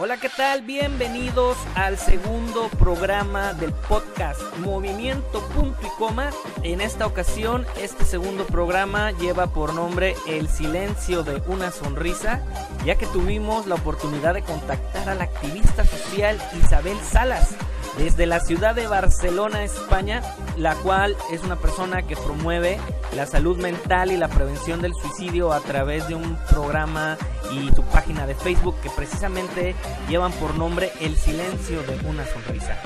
Hola, ¿qué tal? Bienvenidos al segundo programa del podcast Movimiento Punto y Coma. En esta ocasión, este segundo programa lleva por nombre El Silencio de una Sonrisa, ya que tuvimos la oportunidad de contactar a la activista social Isabel Salas, desde la ciudad de Barcelona, España, la cual es una persona que promueve la salud mental y la prevención del suicidio a través de un programa y su página de Facebook que precisamente llevan por nombre El Silencio de una Sonrisa.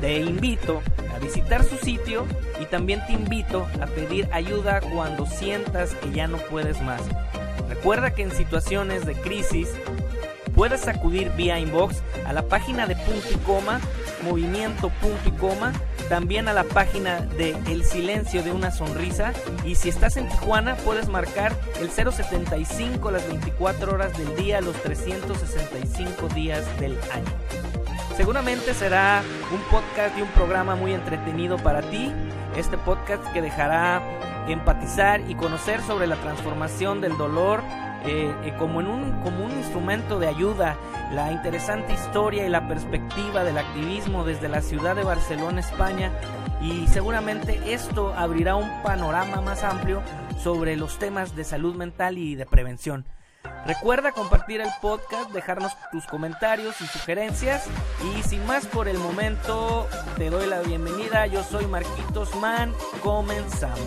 Te invito a visitar su sitio y también te invito a pedir ayuda cuando sientas que ya no puedes más. Recuerda que en situaciones de crisis puedes acudir vía inbox a la página de Punto y Coma, Movimiento Punto y Coma, también a la página de El Silencio de una Sonrisa, y si estás en Tijuana puedes marcar el 075 las 24 horas del día, los 365 días del año. Seguramente será un podcast y un programa muy entretenido para ti, este podcast que dejará empatizar y conocer sobre la transformación del dolor como un instrumento de ayuda, la interesante historia y la perspectiva del activismo desde la ciudad de Barcelona, España, y seguramente esto abrirá un panorama más amplio sobre los temas de salud mental y de prevención. Recuerda compartir el podcast, dejarnos tus comentarios y sugerencias, y sin más por el momento te doy la bienvenida. Yo soy Marquitos Man, comenzamos.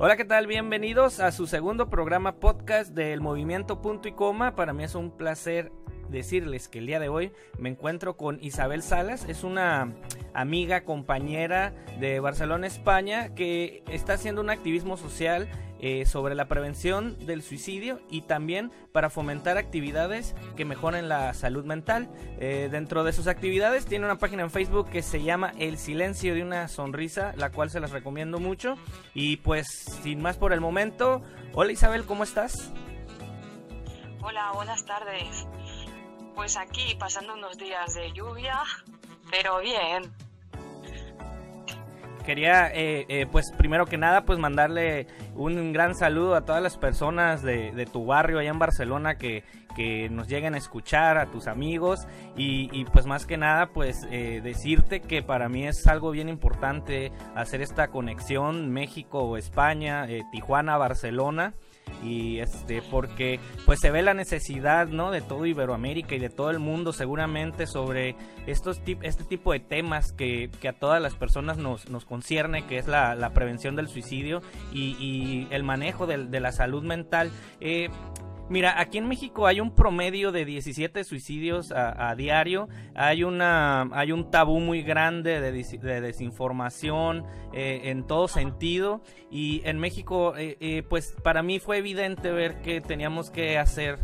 Hola, ¿qué tal? Bienvenidos a su segundo programa podcast del Movimiento Punto y Coma. Para mí es un placer decirles que el día de hoy me encuentro con Isabel Salas. Es una amiga, compañera de Barcelona, España, que está haciendo un activismo social sobre la prevención del suicidio y también para fomentar actividades que mejoren la salud mental. Dentro de sus actividades tiene una página en Facebook que se llama El Silencio de una Sonrisa, la cual se las recomiendo mucho. Y pues sin más por el momento, hola Isabel, ¿cómo estás? Hola, buenas tardes. Pues aquí pasando unos días de lluvia, pero bien. Quería, pues primero que nada, pues mandarle un gran saludo a todas las personas de tu barrio allá en Barcelona que nos lleguen a escuchar, a tus amigos, y pues más que nada, pues decirte que para mí es algo bien importante hacer esta conexión México-España, Tijuana-Barcelona, y porque pues se ve la necesidad, ¿no?, de todo Iberoamérica y de todo el mundo seguramente sobre este tipo de temas que a todas las personas nos concierne, que es la prevención del suicidio y el manejo de la salud mental. Mira, aquí en México hay un promedio de 17 suicidios a diario, hay un tabú muy grande de desinformación en todo sentido, y en México pues para mí fue evidente ver que teníamos que hacer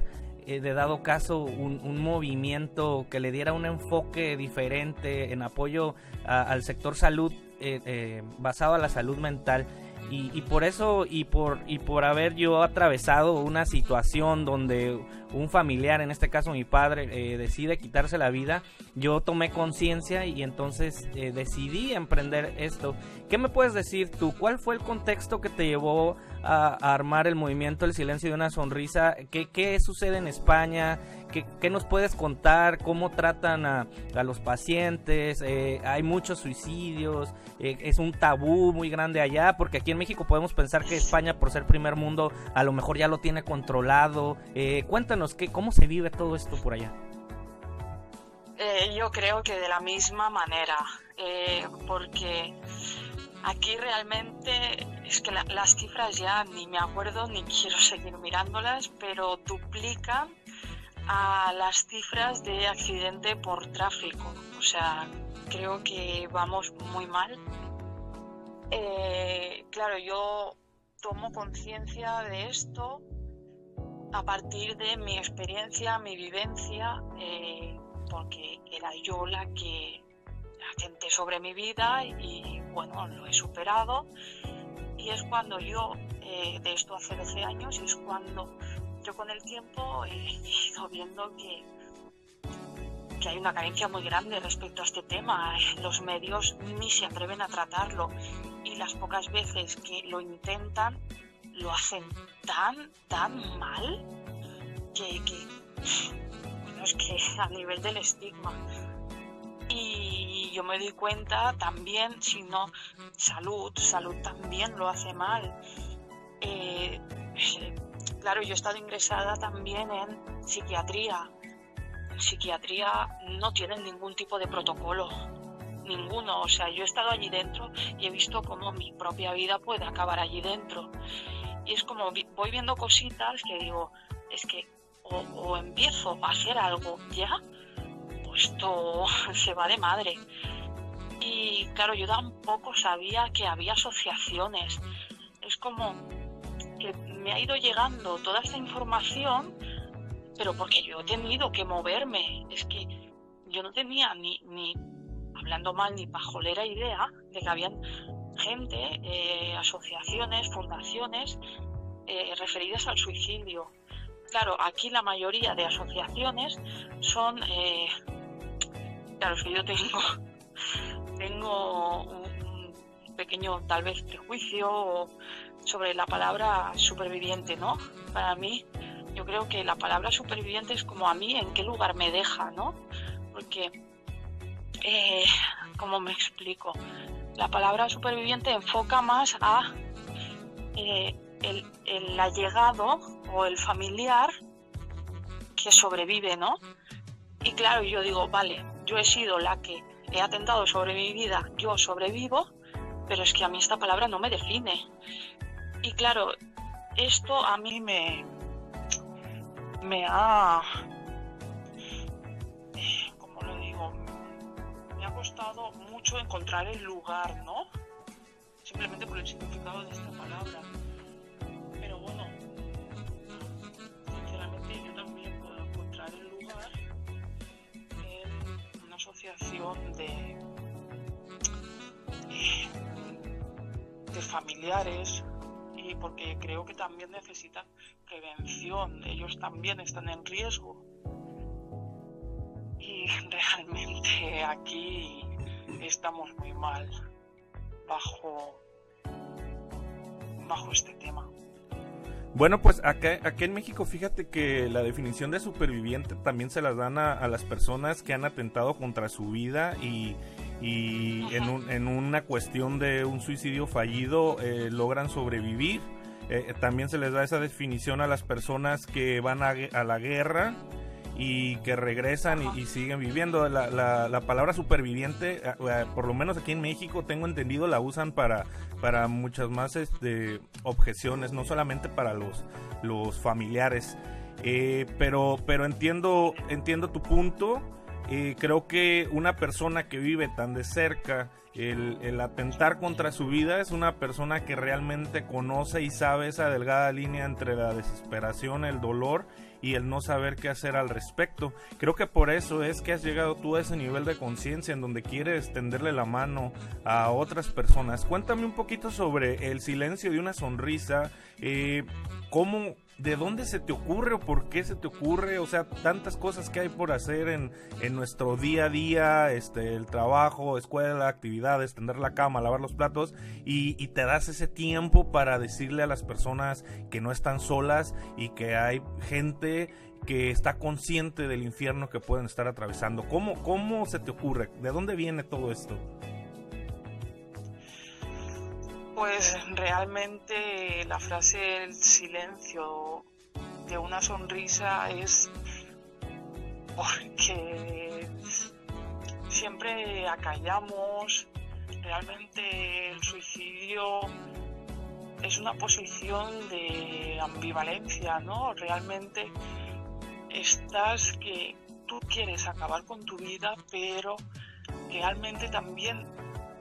de dado caso un movimiento que le diera un enfoque diferente en apoyo al sector salud basado a la salud mental. Y por eso y por haber yo atravesado una situación donde un familiar, en este caso mi padre, decide quitarse la vida, yo tomé conciencia y entonces decidí emprender esto. ¿Qué me puedes decir tú? ¿Cuál fue el contexto que te llevó a armar el movimiento El Silencio de una Sonrisa? ¿Qué sucede en España? ¿Qué nos puedes contar? ¿Cómo tratan a los pacientes? ¿Hay muchos suicidios? ¿Es un tabú muy grande allá? Porque aquí en México podemos pensar que España, por ser primer mundo, a lo mejor ya lo tiene controlado. Cuéntanos cómo se vive todo esto por allá. Yo creo que de la misma manera, porque aquí realmente es que las cifras ya ni me acuerdo ni quiero seguir mirándolas, pero duplican a las cifras de accidente por tráfico. O sea, creo que vamos muy mal. Claro, yo tomo conciencia de esto a partir de mi experiencia, mi vivencia, porque era yo la que atenté sobre mi vida y bueno, lo he superado, y es cuando yo, de esto hace 12 años, es cuando yo con el tiempo he ido viendo que hay una carencia muy grande respecto a este tema. Los medios ni se atreven a tratarlo, y las pocas veces que lo intentan lo hacen tan mal que es que a nivel del estigma. Y yo me doy cuenta también, si no, salud también lo hace mal. Claro, yo he estado ingresada también en psiquiatría. En psiquiatría no tienen ningún tipo de protocolo, ninguno. O sea, yo he estado allí dentro y he visto cómo mi propia vida puede acabar allí dentro. Y es como voy viendo cositas que digo, es que o empiezo a hacer algo ya, pues esto se va de madre. Y claro, yo tampoco sabía que había asociaciones. Es como que me ha ido llegando toda esta información, pero porque yo he tenido que moverme. Es que yo no tenía ni hablando mal ni pajolera idea de que habían gente, asociaciones, fundaciones referidas al suicidio. Claro, aquí la mayoría de asociaciones son... claro, si yo tengo un pequeño, tal vez, prejuicio sobre la palabra superviviente, ¿no? Para mí, yo creo que la palabra superviviente es como a mí, en qué lugar me deja, ¿no? Porque, ¿cómo me explico? La palabra superviviente enfoca más a el allegado o el familiar que sobrevive, ¿no? Y claro, yo digo, vale, yo he sido la que he atentado sobre mi vida, yo sobrevivo, pero es que a mí esta palabra no me define. Y claro, esto a mí me ha costado mucho encontrar el lugar, ¿no? Simplemente por el significado de esta palabra. Pero bueno, sinceramente yo también puedo encontrar el lugar en una asociación de familiares, y porque creo que también necesitan prevención. Ellos también están en riesgo. Y realmente aquí estamos muy mal bajo este tema. Bueno, pues acá en México, fíjate que la definición de superviviente también se las dan a las personas que han atentado contra su vida y en una cuestión de un suicidio fallido logran sobrevivir. También se les da esa definición a las personas que van a la guerra y que regresan y siguen viviendo. La palabra superviviente, por lo menos aquí en México, tengo entendido, la usan para muchas más objeciones, no solamente para los familiares. Pero entiendo tu punto. Creo que una persona que vive tan de cerca el atentar contra su vida es una persona que realmente conoce y sabe esa delgada línea entre la desesperación, el dolor y el no saber qué hacer al respecto. Creo que por eso es que has llegado tú a ese nivel de conciencia en donde quieres tenderle la mano a otras personas. Cuéntame un poquito sobre El Silencio de una Sonrisa. ¿Cómo, de dónde se te ocurre o por qué se te ocurre? O sea, tantas cosas que hay por hacer en nuestro día a día, el trabajo, escuela, actividades, tender la cama, lavar los platos, y te das ese tiempo para decirle a las personas que no están solas y que hay gente que está consciente del infierno que pueden estar atravesando. ¿Cómo se te ocurre? ¿De dónde viene todo esto? Pues realmente la frase "el silencio de una sonrisa" es porque siempre acallamos. Realmente el suicidio es una posición de ambivalencia, ¿no? Realmente estás que tú quieres acabar con tu vida, pero realmente también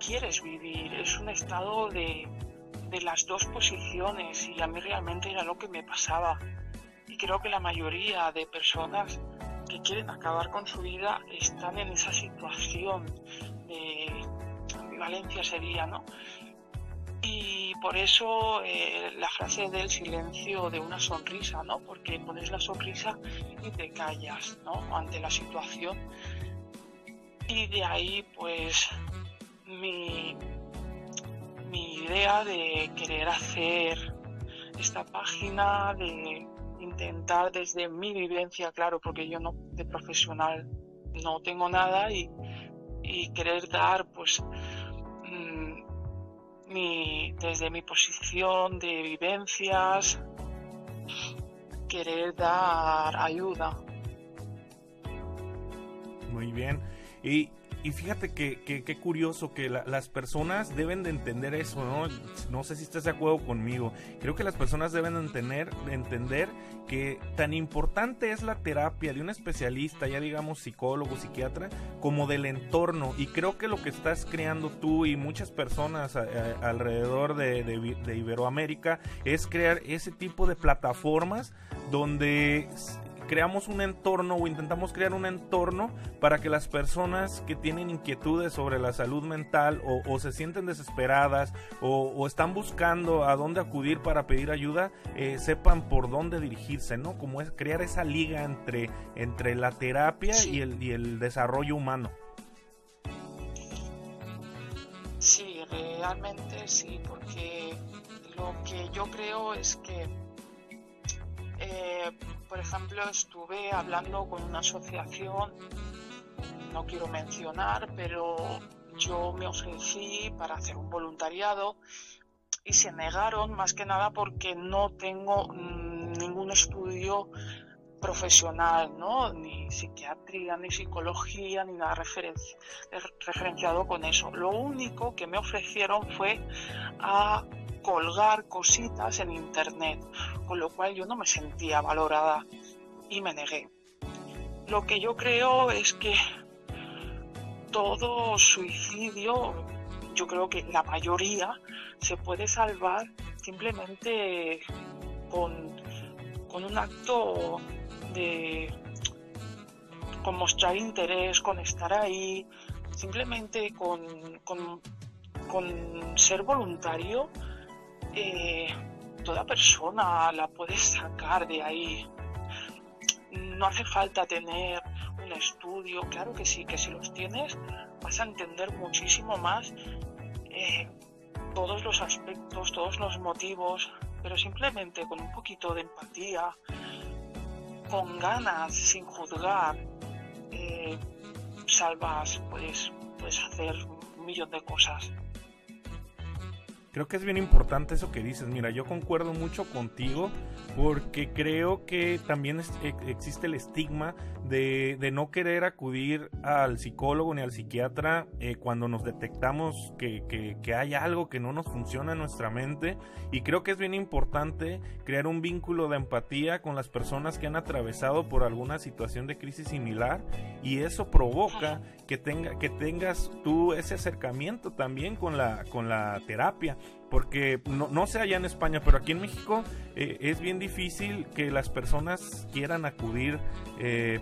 quieres vivir. Es un estado de las dos posiciones, y a mí realmente era lo que me pasaba. Y creo que la mayoría de personas que quieren acabar con su vida están en esa situación de ambivalencia, sería, ¿no? Y por eso la frase del silencio de una sonrisa, ¿no? Porque pones la sonrisa y te callas, ¿no?, ante la situación. Y de ahí, pues, mi idea de querer hacer esta página, de intentar desde mi vivencia, claro, porque yo no de profesional no tengo nada, y querer dar pues desde mi posición de vivencias, querer dar ayuda. Muy bien. Y fíjate que curioso que las personas deben de entender eso, ¿no? No sé si estás de acuerdo conmigo. Creo que las personas deben de entender que tan importante es la terapia de un especialista, ya digamos psicólogo, psiquiatra, como del entorno. Y creo que lo que estás creando tú y muchas personas alrededor de Iberoamérica es crear ese tipo de plataformas donde creamos un entorno o intentamos crear un entorno para que las personas que tienen inquietudes sobre la salud mental o se sienten desesperadas o están buscando a dónde acudir para pedir ayuda, sepan por dónde dirigirse, ¿no? Como es crear esa liga entre la terapia y el desarrollo humano. Sí, realmente sí, porque lo que yo creo es que por ejemplo, estuve hablando con una asociación, no quiero mencionar, pero yo me ofrecí para hacer un voluntariado y se negaron, más que nada porque no tengo ningún estudio profesional, ¿no? Ni psiquiatría, ni psicología, ni nada referenciado con eso. Lo único que me ofrecieron fue a colgar cositas en internet, con lo cual yo no me sentía valorada y me negué. Lo que yo creo es que todo suicidio, yo creo que la mayoría, se puede salvar simplemente con un acto de, con mostrar interés, con estar ahí, simplemente con ser voluntario. Toda persona la puedes sacar de ahí. No hace falta tener un estudio, claro que sí, que si los tienes vas a entender muchísimo más todos los aspectos, todos los motivos, pero simplemente con un poquito de empatía, con ganas, sin juzgar, salvas, puedes hacer un millón de cosas. Creo que es bien importante eso que dices. Mira, yo concuerdo mucho contigo porque creo que también existe el estigma de no querer acudir al psicólogo ni al psiquiatra cuando nos detectamos que hay algo que no nos funciona en nuestra mente, y creo que es bien importante crear un vínculo de empatía con las personas que han atravesado por alguna situación de crisis similar, y eso provoca que tengas tú ese acercamiento también con la terapia. Porque no sé allá en España, pero aquí en México es bien difícil que las personas quieran acudir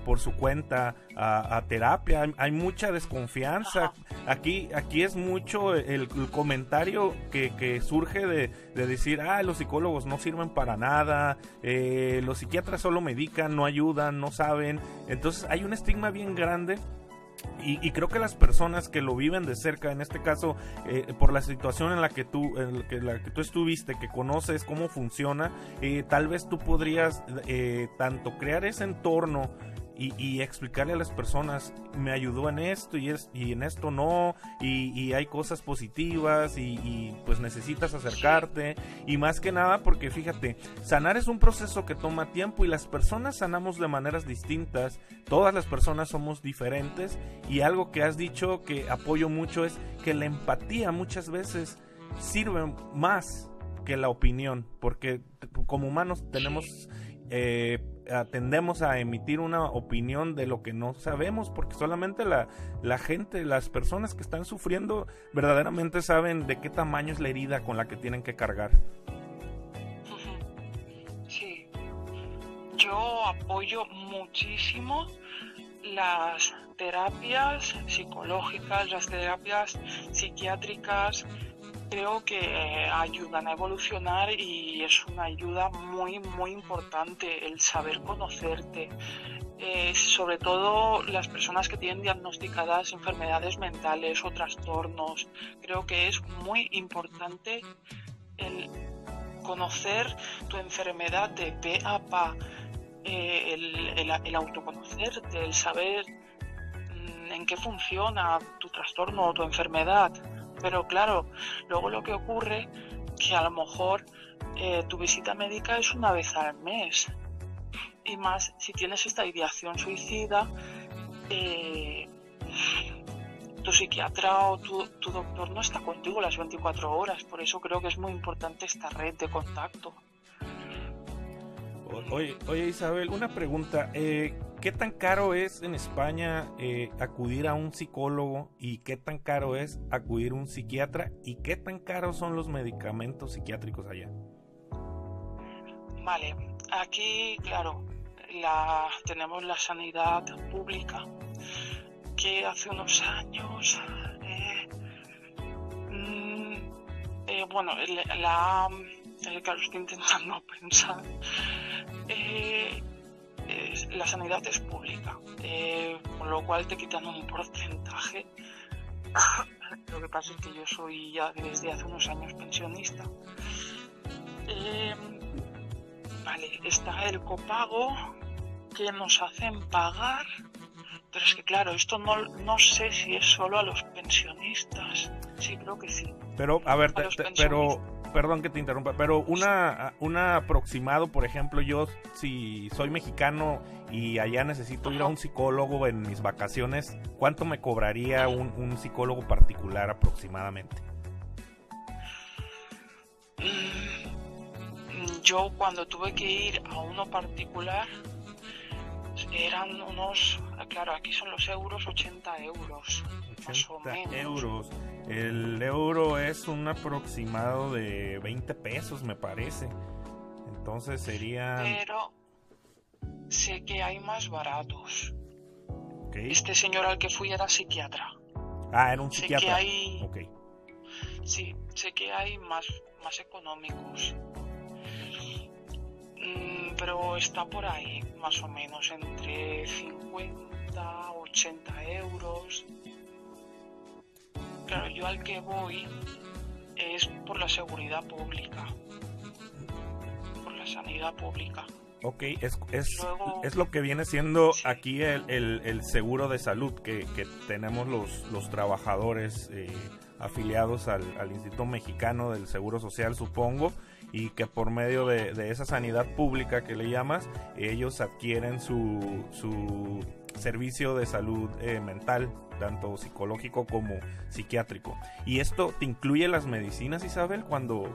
por su cuenta a terapia. Hay mucha desconfianza. Aquí es mucho el comentario que surge de decir, los psicólogos no sirven para nada, los psiquiatras solo medican, no ayudan, no saben. Entonces hay un estigma bien grande. Y creo que las personas que lo viven de cerca, en este caso por la situación en la que tú estuviste, que conoces cómo funciona, tal vez tú podrías tanto crear ese entorno y explicarle a las personas, me ayudó en esto y en esto no, y hay cosas positivas y pues necesitas acercarte, y más que nada porque fíjate, sanar es un proceso que toma tiempo y las personas sanamos de maneras distintas, todas las personas somos diferentes, y algo que has dicho que apoyo mucho es que la empatía muchas veces sirve más que la opinión, porque como humanos tenemos tendemos a emitir una opinión de lo que no sabemos, porque solamente la gente, las personas que están sufriendo verdaderamente saben de qué tamaño es la herida con la que tienen que cargar. Sí, yo apoyo muchísimo las terapias psicológicas, las terapias psiquiátricas. Creo que ayudan a evolucionar y es una ayuda muy, muy importante el saber conocerte. Sobre todo las personas que tienen diagnosticadas enfermedades mentales o trastornos. Creo que es muy importante el conocer tu enfermedad de pe a pa, el autoconocerte, el saber en qué funciona tu trastorno o tu enfermedad. Pero claro, luego lo que ocurre que a lo mejor tu visita médica es una vez al mes, y más si tienes esta ideación suicida, tu psiquiatra o tu doctor no está contigo las 24 horas, por eso creo que es muy importante esta red de contacto. Oye Isabel, una pregunta, ¿qué tan caro es en España acudir a un psicólogo, y qué tan caro es acudir a un psiquiatra, y qué tan caros son los medicamentos psiquiátricos allá? Vale, aquí claro, tenemos la sanidad pública, que hace unos años bueno, claro, estoy intentando pensar, la sanidad es pública, con lo cual te quitan un porcentaje. Lo que pasa es que yo soy ya desde hace unos años pensionista. Vale, está el copago, que nos hacen pagar, pero es que claro, esto no sé si es solo a los pensionistas, sí, creo que sí. Pero, a ver, perdón que te interrumpa, pero una aproximado, por ejemplo, yo si soy mexicano y allá necesito ir a un psicólogo en mis vacaciones, ¿cuánto me cobraría un psicólogo particular aproximadamente? Yo cuando tuve que ir a uno particular, eran unos, claro, aquí son los euros, 80 euros, 80 más o menos. Euros. El euro es un aproximado de 20 pesos, me parece. Entonces serían... Pero sé que hay más baratos. Okay. Este señor al que fui era psiquiatra. Ah, era un psiquiatra. Sé que hay... Okay. Sí, sé que hay más económicos. Pero está por ahí, más o menos, entre 50, 80 euros... Claro, yo al que voy es por la seguridad pública, por la sanidad pública. Ok, luego, es lo que viene siendo sí, aquí el seguro de salud que tenemos los trabajadores afiliados al Instituto Mexicano del Seguro Social, supongo, y que por medio de esa sanidad pública que le llamas, ellos adquieren su servicio de salud mental, tanto psicológico como psiquiátrico. ¿Y esto te incluye las medicinas, Isabel, cuando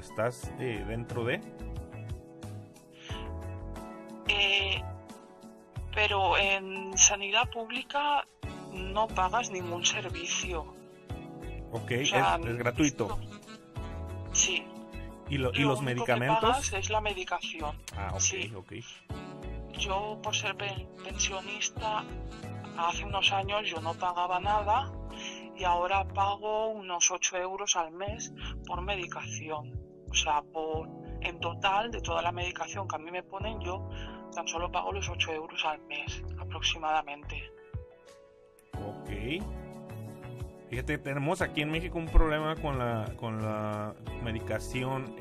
estás dentro de...? Pero en sanidad pública no pagas ningún servicio. Ok, o sea, es gratuito. Sí. ¿Y los medicamentos? Lo único que pagas es la medicación. Ah, ok, sí. Ok. Yo, por ser pensionista, hace unos años yo no pagaba nada, y ahora pago unos 8 euros al mes por medicación. O sea, en total, de toda la medicación que a mí me ponen, yo tan solo pago los 8 euros al mes, aproximadamente. Ok. Fíjate, tenemos aquí en México un problema con la medicación.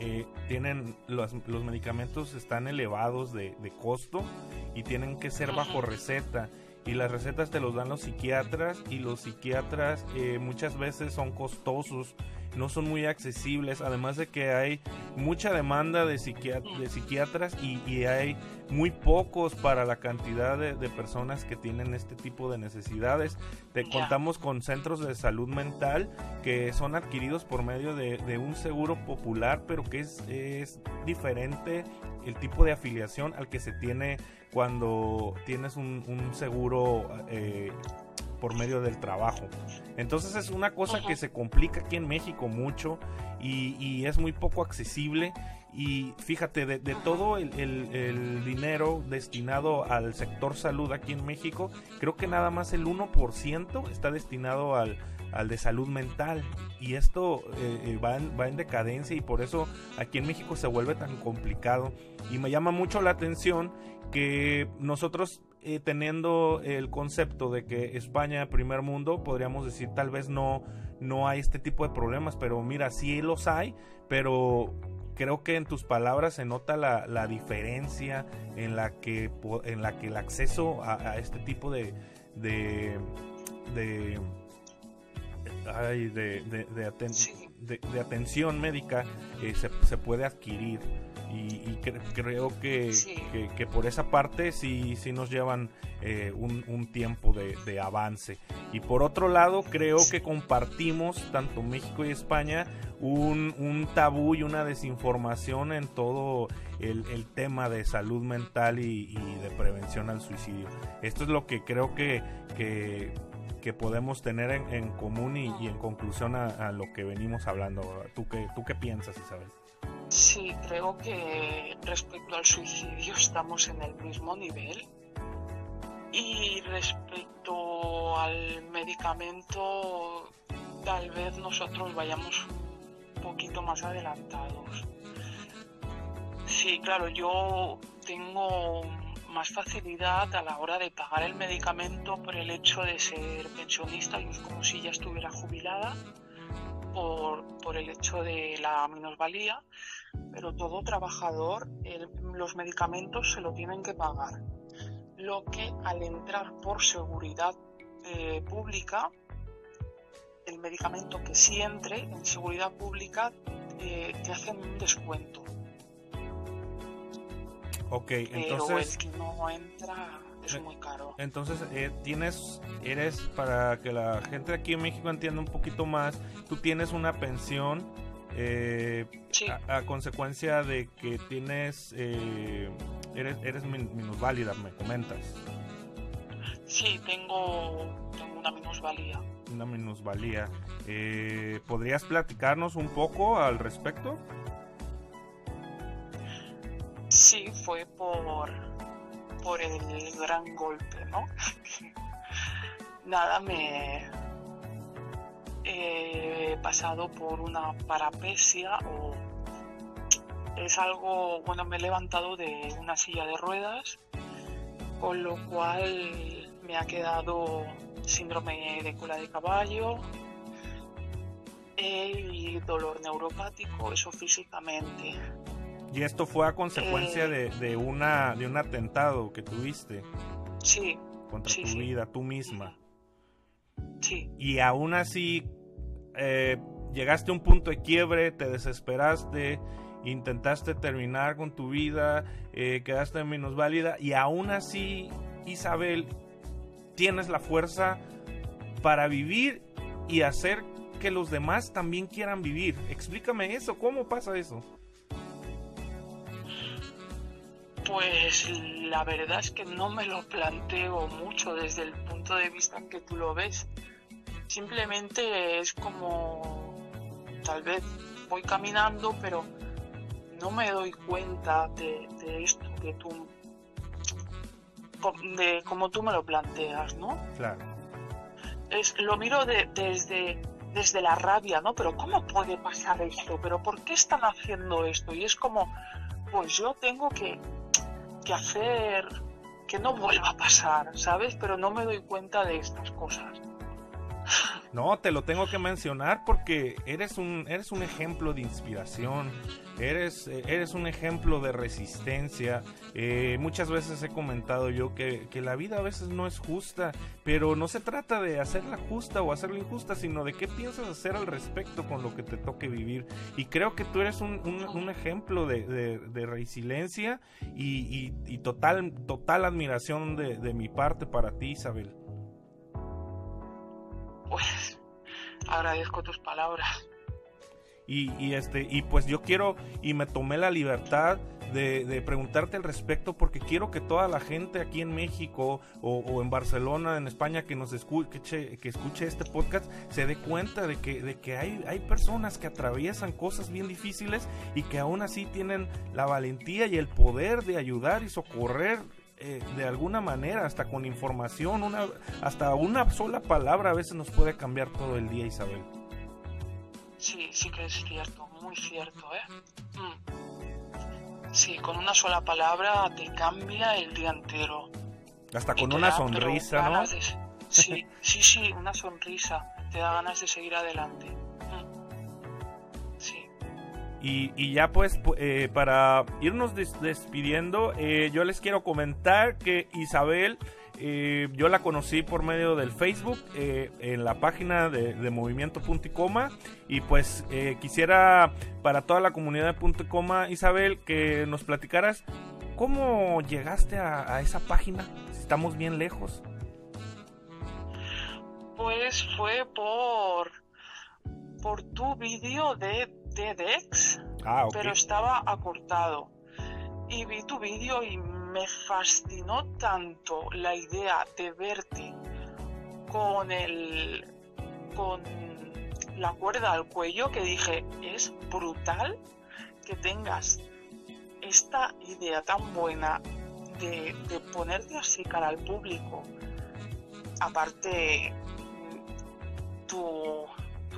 Tienen los medicamentos están elevados de costo y tienen que ser bajo receta. Y las recetas te los dan los psiquiatras, y los psiquiatras muchas veces son costosos, no son muy accesibles, además de que hay mucha demanda de psiquiatras y hay muy pocos para la cantidad de personas que tienen este tipo de necesidades. Contamos con centros de salud mental que son adquiridos por medio de un seguro popular, pero que es diferente el tipo de afiliación al que se tiene cuando tienes un seguro por medio del trabajo. Entonces es una cosa que se complica aquí en México mucho y es muy poco accesible. Y fíjate, de todo el dinero destinado al sector salud aquí en México, creo que nada más el 1% está destinado al de salud mental, y esto va en decadencia, y por eso aquí en México se vuelve tan complicado. Y me llama mucho la atención que nosotros, teniendo el concepto de que España, primer mundo, podríamos decir tal vez no hay este tipo de problemas, pero mira, sí los hay, pero... creo que en tus palabras se nota la diferencia en la que el acceso a este tipo de atención médica se puede adquirir, y creo que, sí, que por esa parte sí nos llevan un tiempo de avance. Y por otro lado, creo que compartimos, tanto México y España, un tabú y una desinformación en todo el tema de salud mental y de prevención al suicidio. Esto es lo que creo que podemos tener en común y en conclusión a lo que venimos hablando. ¿Tú qué piensas, Isabel? Sí, creo que respecto al suicidio estamos en el mismo nivel, y respecto al medicamento tal vez nosotros vayamos un poquito más adelantados. Sí, claro, yo tengo más facilidad a la hora de pagar el medicamento por el hecho de ser pensionista, y es como si ya estuviera jubilada por el hecho de la minusvalía, pero todo trabajador los medicamentos se lo tienen que pagar, lo que al entrar por seguridad pública, el medicamento que sí entre en seguridad pública te hacen un descuento. Okay, entonces, pero el que no entra es muy caro. Entonces, para que la gente aquí en México entienda un poquito más, tú tienes una pensión sí, a consecuencia de que tienes eres minusválida, me comentas. Sí, tengo una minusvalía. ¿Podrías platicarnos un poco al respecto? Sí, fue por el gran golpe, ¿no? Nada, me he pasado por una parapesia, o es algo, bueno, me he levantado de una silla de ruedas, con lo cual me ha quedado síndrome de cola de caballo y dolor neuropático, eso físicamente. Y esto fue a consecuencia de un atentado que tuviste. Sí. Contra tu vida, tú misma. Sí. Y aún así llegaste a un punto de quiebre, te desesperaste, intentaste terminar con tu vida, quedaste minusválida, y aún así, Isabel, tienes la fuerza para vivir y hacer que los demás también quieran vivir. Explícame eso, ¿cómo pasa eso? Pues la verdad es que no me lo planteo mucho desde el punto de vista en que tú lo ves. Simplemente es como, tal vez voy caminando, pero no me doy cuenta de esto que tú, de como tú me lo planteas, ¿no? Claro. Lo miro desde la rabia, ¿no? Pero ¿cómo puede pasar esto? ¿Pero por qué están haciendo esto? Y es como, pues yo tengo que hacer que no vuelva a pasar, ¿sabes? Pero no me doy cuenta de estas cosas. No, te lo tengo que mencionar porque eres un ejemplo de inspiración, eres un ejemplo de resistencia. Muchas veces he comentado yo que la vida a veces no es justa, pero no se trata de hacerla justa o hacerla injusta, sino de qué piensas hacer al respecto con lo que te toque vivir. Y creo que tú eres un ejemplo de resiliencia y total admiración de mi parte para ti, Isabel. Pues agradezco tus palabras. Y pues yo quiero, y me tomé la libertad de preguntarte al respecto, porque quiero que toda la gente aquí en México o en Barcelona, en España, que nos escuche este podcast, se dé cuenta de que hay personas que atraviesan cosas bien difíciles y que aún así tienen la valentía y el poder de ayudar y socorrer. De alguna manera, hasta con información, hasta una sola palabra a veces nos puede cambiar todo el día, Isabel. Sí, sí que es cierto, muy cierto, ¿eh? Sí, con una sola palabra te cambia el día entero. Hasta con una sonrisa, ¿no? Sí, sí, una sonrisa, te da ganas de seguir adelante. Sí. Y ya pues, para irnos despidiendo, yo les quiero comentar que Isabel, yo la conocí por medio del Facebook, en la página de Movimiento Punto y Coma, y pues quisiera para toda la comunidad de Punto y Coma, Isabel, que nos platicaras cómo llegaste a esa página, si estamos bien lejos. Pues fue por tu vídeo de TEDx, okay. Pero estaba acortado, y vi tu vídeo y me fascinó tanto la idea de verte con la cuerda al cuello, que dije, es brutal que tengas esta idea tan buena de ponerte así cara al público. Aparte, tu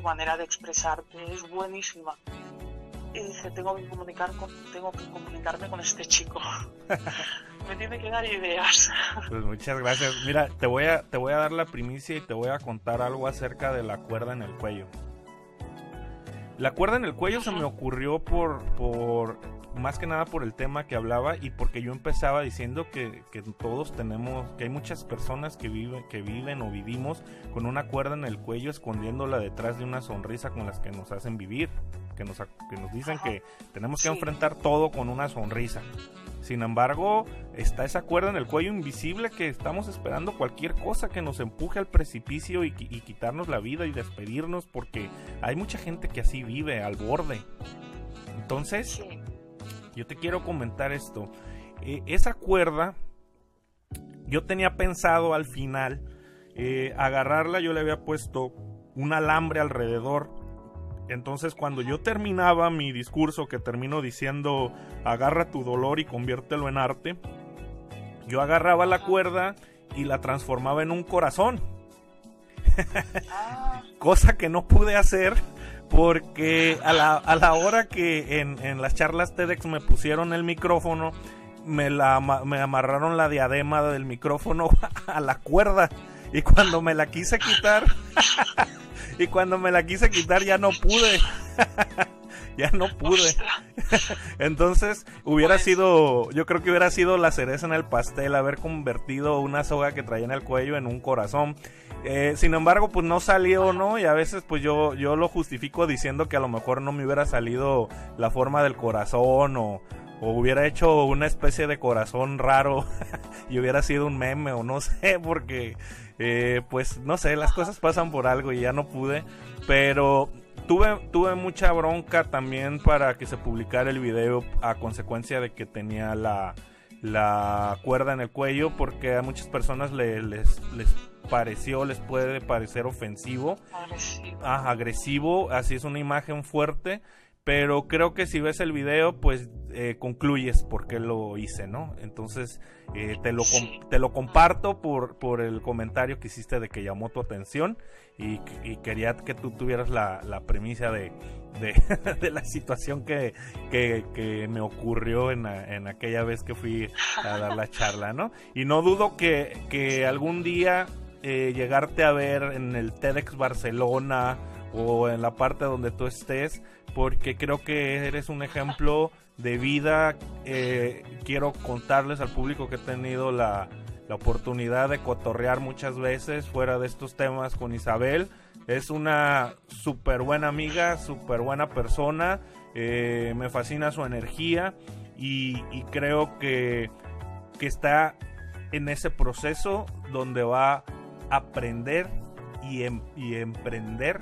manera de expresarte es buenísima. Y dije, tengo que comunicarme con este chico. Me tiene que dar ideas. Pues muchas gracias. Mira, te voy a dar la primicia y te voy a contar algo acerca de la cuerda en el cuello. La cuerda en el cuello se me ocurrió por más que nada por el tema que hablaba, y porque yo empezaba diciendo que todos tenemos, que hay muchas personas que viven o vivimos con una cuerda en el cuello, escondiéndola detrás de una sonrisa con las que nos hacen vivir, que nos dicen que tenemos que enfrentar todo con una sonrisa. Sin embargo, está esa cuerda en el cuello invisible que estamos esperando cualquier cosa que nos empuje al precipicio y quitarnos la vida y despedirnos, porque hay mucha gente que así vive, al borde. Entonces, yo te quiero comentar esto. Esa cuerda, yo tenía pensado al final agarrarla, yo le había puesto un alambre alrededor. Entonces, cuando yo terminaba mi discurso, que termino diciendo, agarra tu dolor y conviértelo en arte, yo agarraba la cuerda y la transformaba en un corazón. Cosa que no pude hacer, porque a la hora que en las charlas TEDx me pusieron el micrófono, me amarraron la diadema del micrófono a la cuerda, y cuando me la quise quitar ya no pude. Entonces yo creo que hubiera sido la cereza en el pastel haber convertido una soga que traía en el cuello en un corazón. Sin embargo, pues no salió, ¿no? Y a veces pues yo lo justifico diciendo que a lo mejor no me hubiera salido la forma del corazón, o hubiera hecho una especie de corazón raro y hubiera sido un meme, o no sé, porque pues no sé, las cosas pasan por algo y ya no pude. Pero tuve mucha bronca también para que se publicara el video, a consecuencia de que tenía la cuerda en el cuello, porque a muchas personas les pareció, les puede parecer ofensivo, agresivo, así es, una imagen fuerte. Pero creo que si ves el video, pues concluyes por qué lo hice, ¿no? Entonces te lo comparto por el comentario que hiciste de que llamó tu atención, y quería que tú tuvieras la premisa de la situación que me ocurrió en aquella vez que fui a dar la charla, ¿no? Y no dudo que algún día llegarte a ver en el TEDx Barcelona o en la parte donde tú estés, porque creo que eres un ejemplo de vida. Quiero contarles al público que he tenido la oportunidad de cotorrear muchas veces fuera de estos temas con Isabel. Es una súper buena amiga, súper buena persona, me fascina su energía, y creo que está en ese proceso donde va a aprender y emprender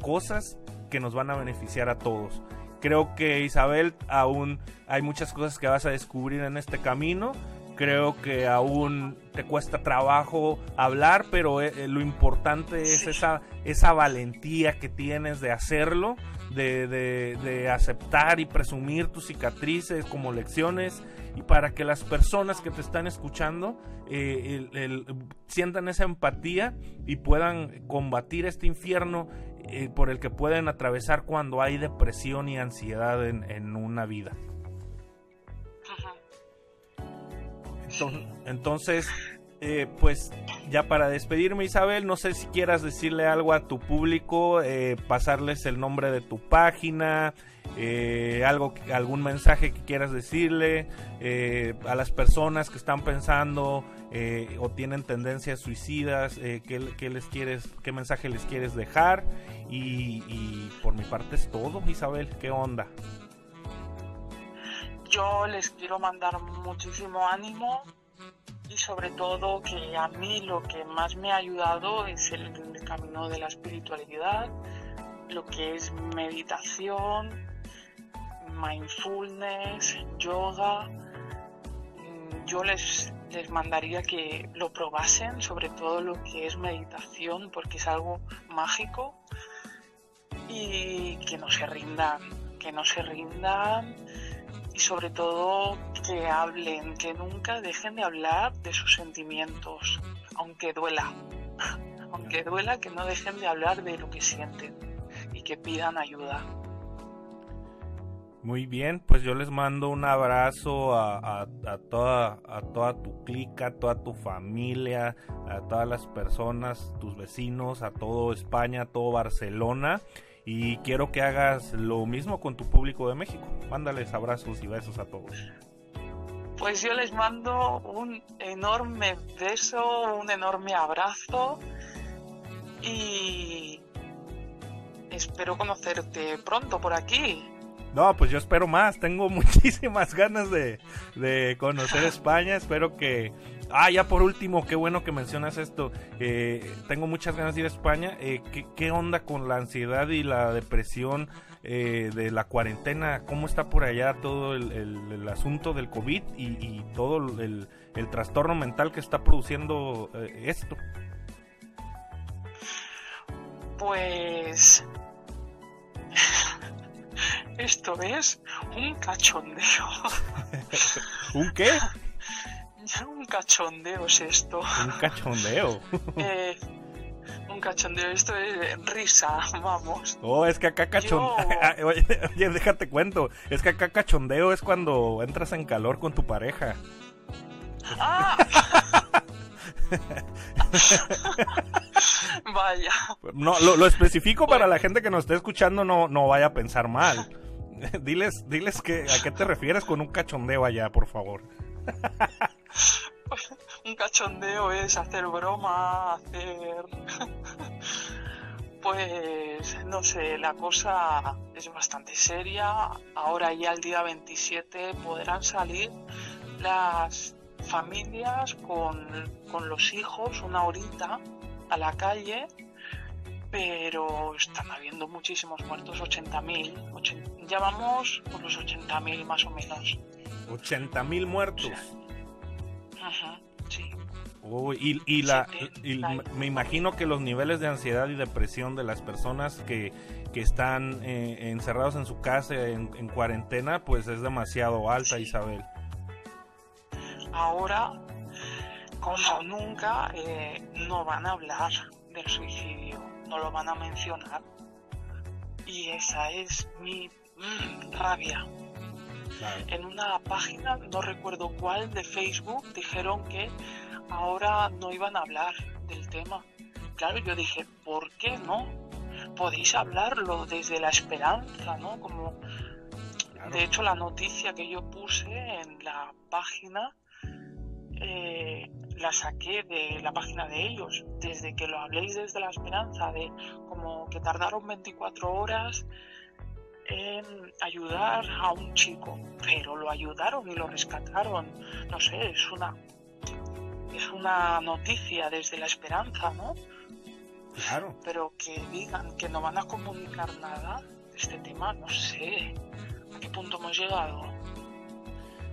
cosas que nos van a beneficiar a todos. Creo que, Isabel, aún hay muchas cosas que vas a descubrir en este camino. Creo que aún te cuesta trabajo hablar, pero lo importante es esa valentía que tienes de hacerlo, de aceptar y presumir tus cicatrices como lecciones, y para que las personas que te están escuchando sientan esa empatía y puedan combatir este infierno por el que pueden atravesar cuando hay depresión y ansiedad en una vida. Entonces, Pues ya para despedirme, Isabel, no sé si quieras decirle algo a tu público, pasarles el nombre de tu página, algún mensaje que quieras decirle a las personas que están pensando o tienen tendencias suicidas, qué mensaje les quieres dejar. Y por mi parte es todo, Isabel, ¿qué onda? Yo les quiero mandar muchísimo ánimo. Y sobre todo que a mí lo que más me ha ayudado es el camino de la espiritualidad, lo que es meditación, mindfulness, yoga. Yo les mandaría que lo probasen, sobre todo lo que es meditación, porque es algo mágico, y que no se rindan, y sobre todo que hablen, que nunca dejen de hablar de sus sentimientos, aunque duela, que no dejen de hablar de lo que sienten y que pidan ayuda. Muy bien, pues yo les mando un abrazo a toda tu clica, a toda tu familia, a todas las personas, tus vecinos, a todo España, a todo Barcelona. Y quiero que hagas lo mismo con tu público de México. Mándales abrazos y besos a todos. Pues yo les mando un enorme beso, un enorme abrazo, y espero conocerte pronto por aquí. No, pues yo espero más. Tengo muchísimas ganas de conocer España. Espero que... ya por último, qué bueno que mencionas esto. Tengo muchas ganas de ir a España. ¿Qué onda con la ansiedad y la depresión de la cuarentena? ¿Cómo está por allá todo el asunto del COVID y todo el trastorno mental que está produciendo esto? Pues... esto es un cachondeo. ¿Un qué? Un cachondeo es esto. Un cachondeo. Un cachondeo, esto es risa, vamos. Oh, es que acá cachondeo. Oye, déjate cuento. Es que acá cachondeo es cuando entras en calor con tu pareja. ¡Ah! Vaya. No, lo especifico para la gente que nos esté escuchando, no vaya a pensar mal. Diles a qué te refieres con un cachondeo allá, por favor. Un cachondeo es hacer broma, pues no sé, la cosa es bastante seria. Ahora ya el día 27 podrán salir las familias con los hijos una horita a la calle, pero están habiendo muchísimos muertos, 80.000, ya vamos por los 80.000 más o menos. 80.000 muertos. Ajá, sí. Oh, y me imagino que los niveles de ansiedad y depresión de las personas que están encerrados en su casa en cuarentena, pues es demasiado alta, sí. Isabel, ahora como nunca no van a hablar del suicidio, no lo van a mencionar, y esa es mi rabia. Claro. En una página, no recuerdo cuál, de Facebook, dijeron que ahora no iban a hablar del tema. Claro, yo dije, ¿por qué no? Podéis hablarlo desde la esperanza, ¿no? Como, claro. De hecho, la noticia que yo puse en la página, la saqué de la página de ellos. Desde que lo habléis desde la esperanza, de como que tardaron 24 horas... en ayudar a un chico, pero lo ayudaron y lo rescataron. No sé, es una noticia desde la esperanza, ¿no? Claro. Pero que digan que no van a comunicar nada de este tema, no sé a qué punto hemos llegado.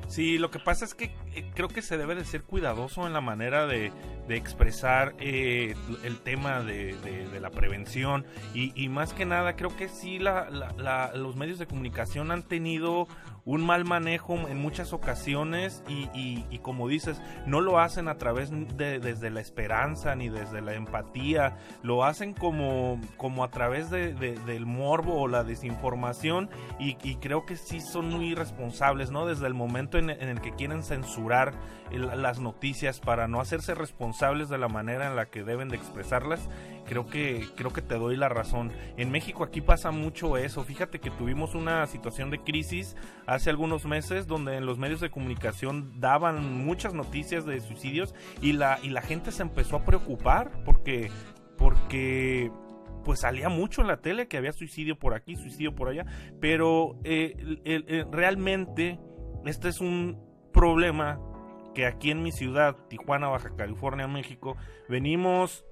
Sí, lo que pasa es que creo que se debe de ser cuidadoso en la manera de expresar el tema de la prevención y más que nada creo que sí los medios de comunicación han tenido un mal manejo en muchas ocasiones y como dices, no lo hacen a través desde la esperanza ni desde la empatía, lo hacen como a través del morbo o la desinformación y creo que sí son muy irresponsables, ¿no? Desde el momento en el que quieren censurar censurar las noticias, para no hacerse responsables de la manera en la que deben de expresarlas, creo que te doy la razón. En México aquí pasa mucho eso. Fíjate que tuvimos una situación de crisis hace algunos meses donde en los medios de comunicación daban muchas noticias de suicidios y la gente se empezó a preocupar porque pues salía mucho en la tele que había suicidio por aquí, suicidio por allá, pero realmente este es un problema que aquí en mi ciudad, Tijuana, Baja California, México, venimos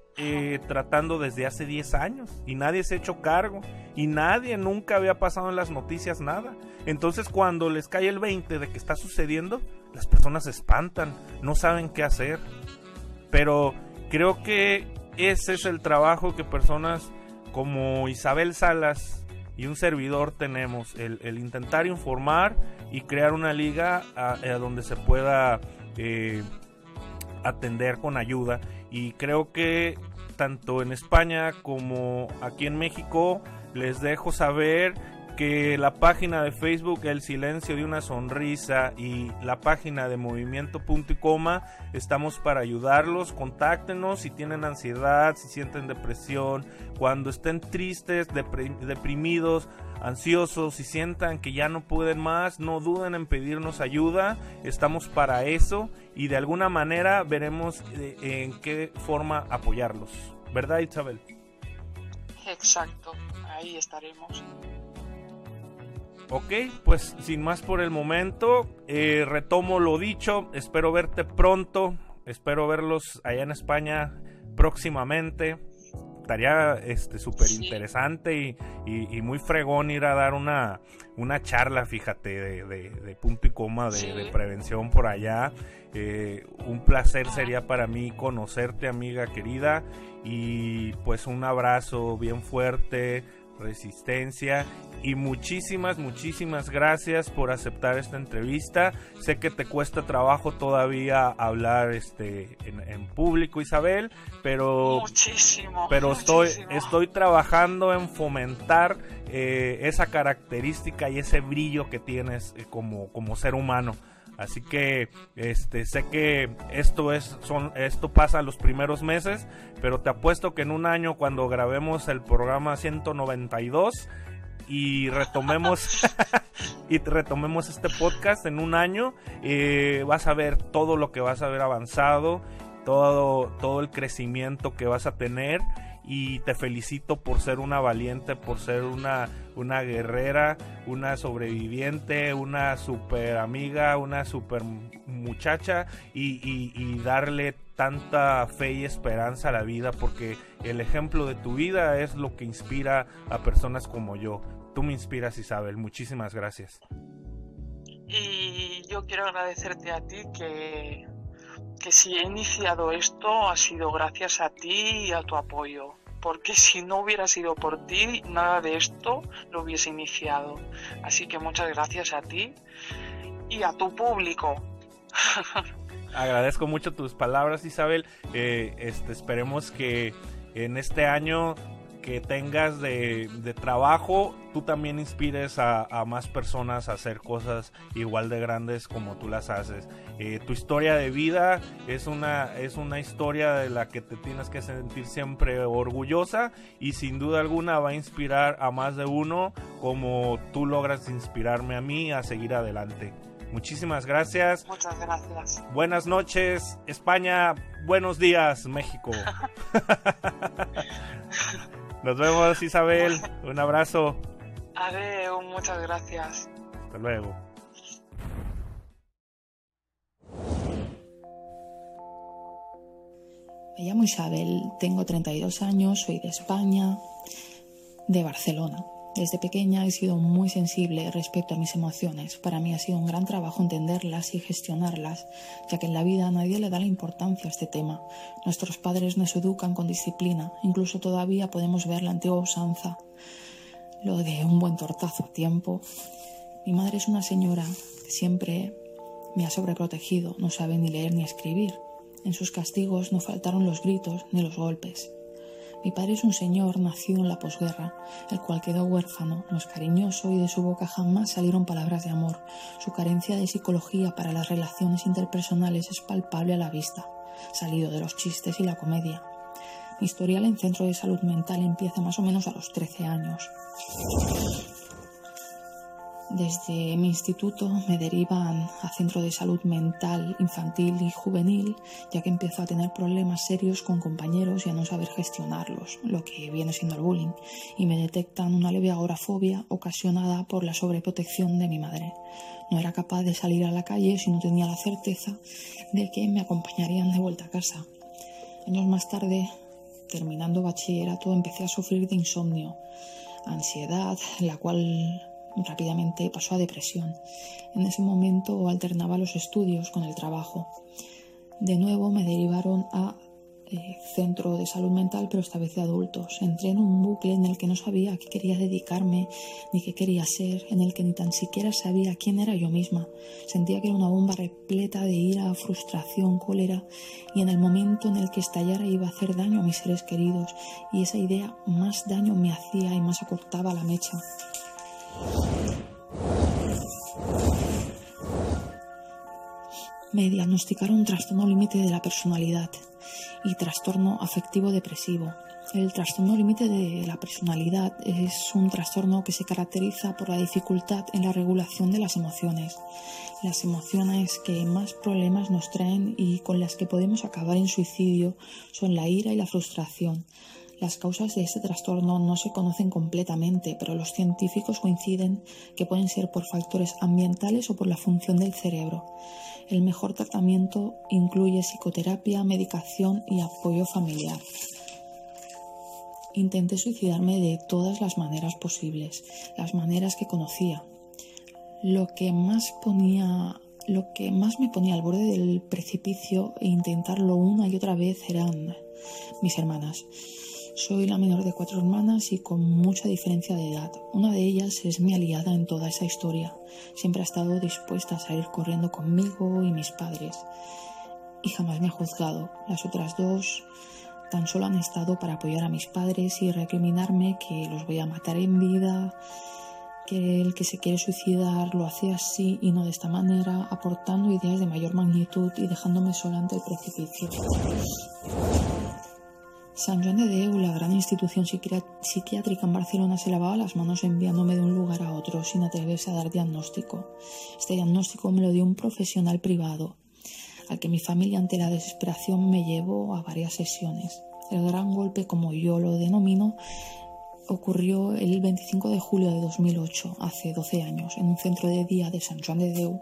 tratando desde hace 10 años y nadie se ha hecho cargo y nadie, nunca había pasado en las noticias nada. Entonces cuando les cae el 20 de que está sucediendo, las personas se espantan, no saben qué hacer, pero creo que ese es el trabajo que personas como Isabel Salas y un servidor tenemos, el intentar informar y crear una liga a donde se pueda atender con ayuda. Y creo que tanto en España como aquí en México les dejo saber que la página de Facebook El Silencio de una Sonrisa y la página de Movimiento Punto y Coma estamos para ayudarlos. Contáctenos si tienen ansiedad, si sienten depresión, cuando estén tristes, deprimidos, ansiosos, si sientan que ya no pueden más, no duden en pedirnos ayuda. Estamos para eso y de alguna manera veremos en qué forma apoyarlos, ¿verdad, Isabel? Exacto, ahí estaremos. Ok, pues sin más por el momento, retomo lo dicho, espero verte pronto, espero verlos allá en España próximamente, estaría súper interesante y muy fregón ir a dar una charla, fíjate, de punto y coma de prevención por allá. Un placer sería para mí conocerte, amiga querida, y pues un abrazo bien fuerte, resistencia, y muchísimas gracias por aceptar esta entrevista. Sé que te cuesta trabajo todavía hablar en público, Isabel, pero muchísimo. Estoy trabajando en fomentar esa característica y ese brillo que tienes como ser humano. Así que sé que esto pasa los primeros meses, pero te apuesto que en un año, cuando grabemos el programa 192 y retomemos este podcast, en un año vas a ver todo lo que vas a haber avanzado, todo el crecimiento que vas a tener. Y te felicito por ser una valiente, por ser una guerrera, una sobreviviente, una super amiga, una super muchacha y darle tanta fe y esperanza a la vida, porque el ejemplo de tu vida es lo que inspira a personas como yo. Tú me inspiras, Isabel, muchísimas gracias. Y yo quiero agradecerte a ti que si he iniciado esto ha sido gracias a ti y a tu apoyo, porque si no hubiera sido por ti, nada de esto lo hubiese iniciado. Así que muchas gracias a ti y a tu público. Agradezco mucho tus palabras, Isabel. Esperemos que en este año que tengas de trabajo, tú también inspires a más personas a hacer cosas igual de grandes como tú las haces. Tu historia de vida es una historia de la que te tienes que sentir siempre orgullosa y sin duda alguna va a inspirar a más de uno, como tú logras inspirarme a mí a seguir adelante. Muchísimas gracias. Muchas gracias. Buenas noches, España. Buenos días, México. Nos vemos, Isabel. Un abrazo. Adiós, muchas gracias. Hasta luego. Me llamo Isabel, tengo 32 años, soy de España, de Barcelona. Desde pequeña he sido muy sensible respecto a mis emociones. Para mí ha sido un gran trabajo entenderlas y gestionarlas, ya que en la vida a nadie le da la importancia a este tema. Nuestros padres nos educan con disciplina, incluso todavía podemos ver la antigua usanza, lo de un buen tortazo a tiempo. Mi madre es una señora que siempre me ha sobreprotegido, no sabe ni leer ni escribir. En sus castigos no faltaron los gritos ni los golpes. Mi padre es un señor nacido en la posguerra, el cual quedó huérfano, no es cariñoso y de su boca jamás salieron palabras de amor. Su carencia de psicología para las relaciones interpersonales es palpable a la vista, salido de los chistes y la comedia. Mi historial en centro de salud mental empieza más o menos a los 13 años. Desde mi instituto me derivan a centro de salud mental, infantil y juvenil, ya que empiezo a tener problemas serios con compañeros y a no saber gestionarlos, lo que viene siendo el bullying, y me detectan una leve agorafobia ocasionada por la sobreprotección de mi madre. No era capaz de salir a la calle si no tenía la certeza de que me acompañarían de vuelta a casa. Años más tarde, terminando bachillerato, empecé a sufrir de insomnio, ansiedad, la cual rápidamente pasó a depresión. En ese momento alternaba los estudios con el trabajo. De nuevo me derivaron a centro de salud mental, pero esta vez de adultos. Entré en un bucle en el que no sabía a qué quería dedicarme, ni qué quería ser, en el que ni tan siquiera sabía quién era yo misma. Sentía que era una bomba repleta de ira, frustración, cólera, y en el momento en el que estallara iba a hacer daño a mis seres queridos, y esa idea más daño me hacía y más acortaba la mecha. Me diagnosticaron un trastorno límite de la personalidad y trastorno afectivo depresivo. El trastorno límite de la personalidad es un trastorno que se caracteriza por la dificultad en la regulación de las emociones. Las emociones que más problemas nos traen y con las que podemos acabar en suicidio son la ira y la frustración. Las causas de este trastorno no se conocen completamente, pero los científicos coinciden que pueden ser por factores ambientales o por la función del cerebro. El mejor tratamiento incluye psicoterapia, medicación y apoyo familiar. Intenté suicidarme de todas las maneras posibles, las maneras que conocía. Lo que más me ponía al borde del precipicio e intentarlo una y otra vez eran mis hermanas. Soy la menor de 4 hermanas y con mucha diferencia de edad. Una de ellas es mi aliada en toda esa historia. Siempre ha estado dispuesta a salir corriendo conmigo y mis padres. Y jamás me ha juzgado. Las otras 2 tan solo han estado para apoyar a mis padres y recriminarme que los voy a matar en vida, que el que se quiere suicidar lo hace así y no de esta manera, aportando ideas de mayor magnitud y dejándome sola ante el precipicio. San Juan de Déu, la gran institución psiquiátrica en Barcelona, se lavaba las manos enviándome de un lugar a otro sin atreverse a dar diagnóstico. Este diagnóstico me lo dio un profesional privado, al que mi familia ante la desesperación me llevó a varias sesiones. El gran golpe, como yo lo denomino, ocurrió el 25 de julio de 2008, hace 12 años, en un centro de día de San Juan de Déu,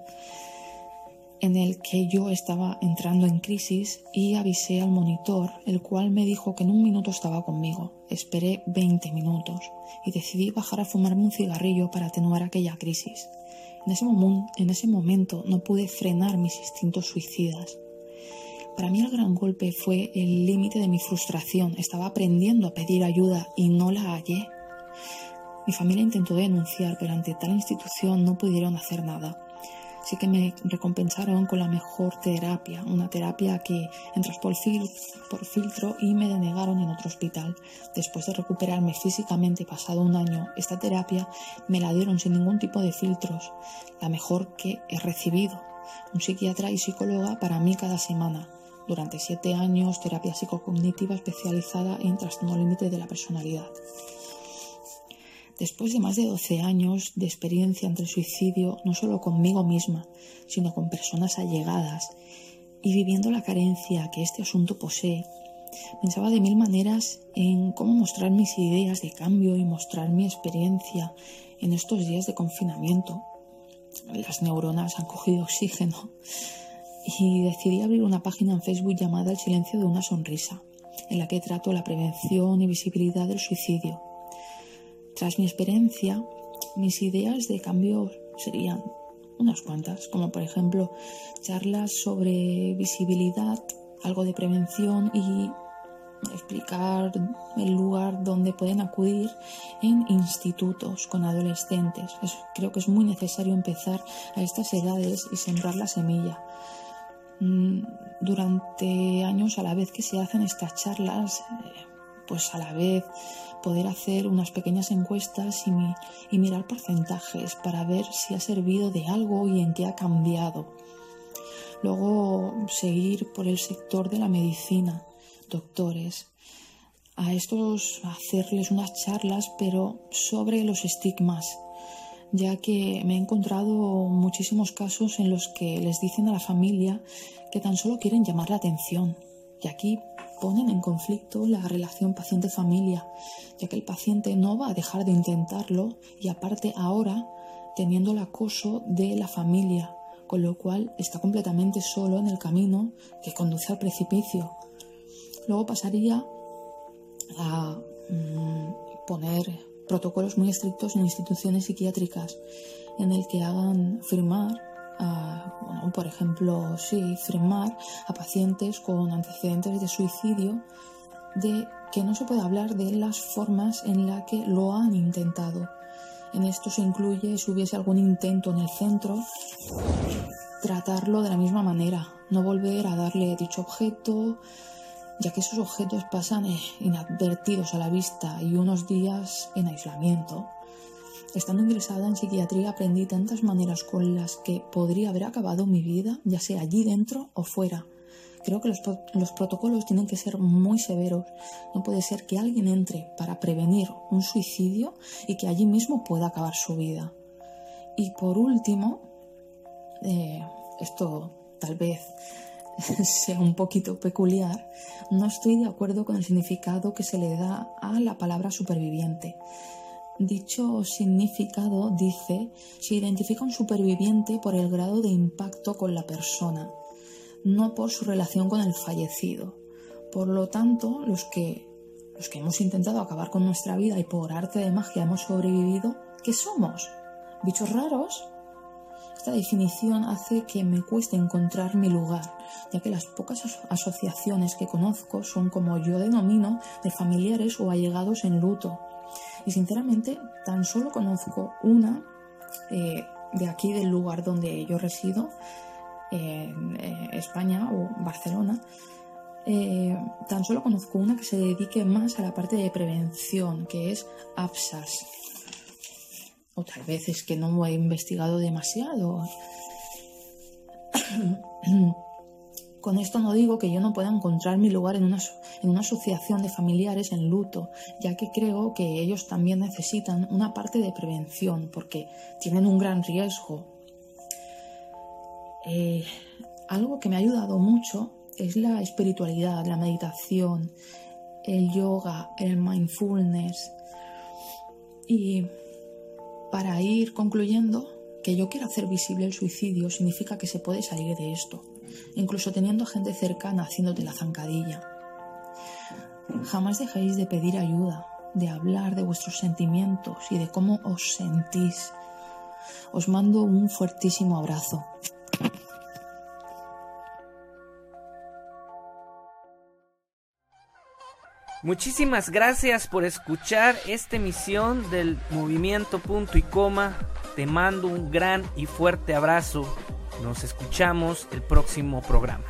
en el que yo estaba entrando en crisis y avisé al monitor, el cual me dijo que en un minuto estaba conmigo. Esperé 20 minutos y decidí bajar a fumarme un cigarrillo para atenuar aquella crisis. En ese momento no pude frenar mis instintos suicidas. Para mí el gran golpe fue el límite de mi frustración. Estaba aprendiendo a pedir ayuda y no la hallé. Mi familia intentó denunciar, pero ante tal institución no pudieron hacer nada. Sí que me recompensaron con la mejor terapia, una terapia que entras por filtro y me denegaron en otro hospital. Después de recuperarme físicamente pasado un año, esta terapia me la dieron sin ningún tipo de filtros, la mejor que he recibido. Un psiquiatra y psicóloga para mí cada semana. Durante 7 años, terapia psicocognitiva especializada en trastorno límite de la personalidad. Después de más de 12 años de experiencia ante el suicidio, no solo conmigo misma, sino con personas allegadas, y viviendo la carencia que este asunto posee, pensaba de mil maneras en cómo mostrar mis ideas de cambio y mostrar mi experiencia en estos días de confinamiento. Las neuronas han cogido oxígeno y decidí abrir una página en Facebook llamada El Silencio de una Sonrisa, en la que trato la prevención y visibilidad del suicidio. Tras mi experiencia, mis ideas de cambio serían unas cuantas, como por ejemplo charlas sobre visibilidad, algo de prevención y explicar el lugar donde pueden acudir en institutos con adolescentes. Creo que es muy necesario empezar a estas edades y sembrar la semilla. Durante años, a la vez que se hacen estas charlas, pues a la vez poder hacer unas pequeñas encuestas y mirar porcentajes para ver si ha servido de algo y en qué ha cambiado. Luego seguir por el sector de la medicina, doctores. A estos hacerles unas charlas, pero sobre los estigmas, ya que me he encontrado muchísimos casos en los que les dicen a la familia que tan solo quieren llamar la atención. Y aquí ponen en conflicto la relación paciente-familia, ya que el paciente no va a dejar de intentarlo y aparte ahora teniendo el acoso de la familia, con lo cual está completamente solo en el camino que conduce al precipicio. Luego pasaría a poner protocolos muy estrictos en instituciones psiquiátricas en el que hagan firmar, por ejemplo, firmar a pacientes con antecedentes de suicidio de que no se puede hablar de las formas en las que lo han intentado. En esto se incluye, si hubiese algún intento en el centro, tratarlo de la misma manera, no volver a darle dicho objeto, ya que esos objetos pasan inadvertidos a la vista y unos días en aislamiento. Estando ingresada en psiquiatría aprendí tantas maneras con las que podría haber acabado mi vida, ya sea allí dentro o fuera. Creo que los protocolos tienen que ser muy severos. No puede ser que alguien entre para prevenir un suicidio y que allí mismo pueda acabar su vida. Y por último, esto tal vez sea un poquito peculiar, no estoy de acuerdo con el significado que se le da a la palabra superviviente. Dicho significado dice, se identifica a un superviviente por el grado de impacto con la persona, no por su relación con el fallecido. Por lo tanto, los que hemos intentado acabar con nuestra vida y por arte de magia hemos sobrevivido, ¿qué somos? ¿Bichos raros? Esta definición hace que me cueste encontrar mi lugar, ya que las pocas asociaciones que conozco son, como yo denomino, de familiares o allegados en luto. Y sinceramente, tan solo conozco una de aquí, del lugar donde yo resido, España o Barcelona. Tan solo conozco una que se dedique más a la parte de prevención, que es APSAS. O tal vez es que no he investigado demasiado. Con esto no digo que yo no pueda encontrar mi lugar en una asociación de familiares en luto, ya que creo que ellos también necesitan una parte de prevención, porque tienen un gran riesgo. Algo que me ha ayudado mucho es la espiritualidad, la meditación, el yoga, el mindfulness. Y para ir concluyendo, que yo quiera hacer visible el suicidio significa que se puede salir de esto, incluso teniendo gente cercana haciéndote la zancadilla. Jamás dejéis de pedir ayuda, de hablar de vuestros sentimientos y de cómo os sentís. Os mando un fuertísimo abrazo. Muchísimas gracias por escuchar esta emisión del Movimiento Punto y Coma. Te mando un gran y fuerte abrazo. Nos escuchamos el próximo programa.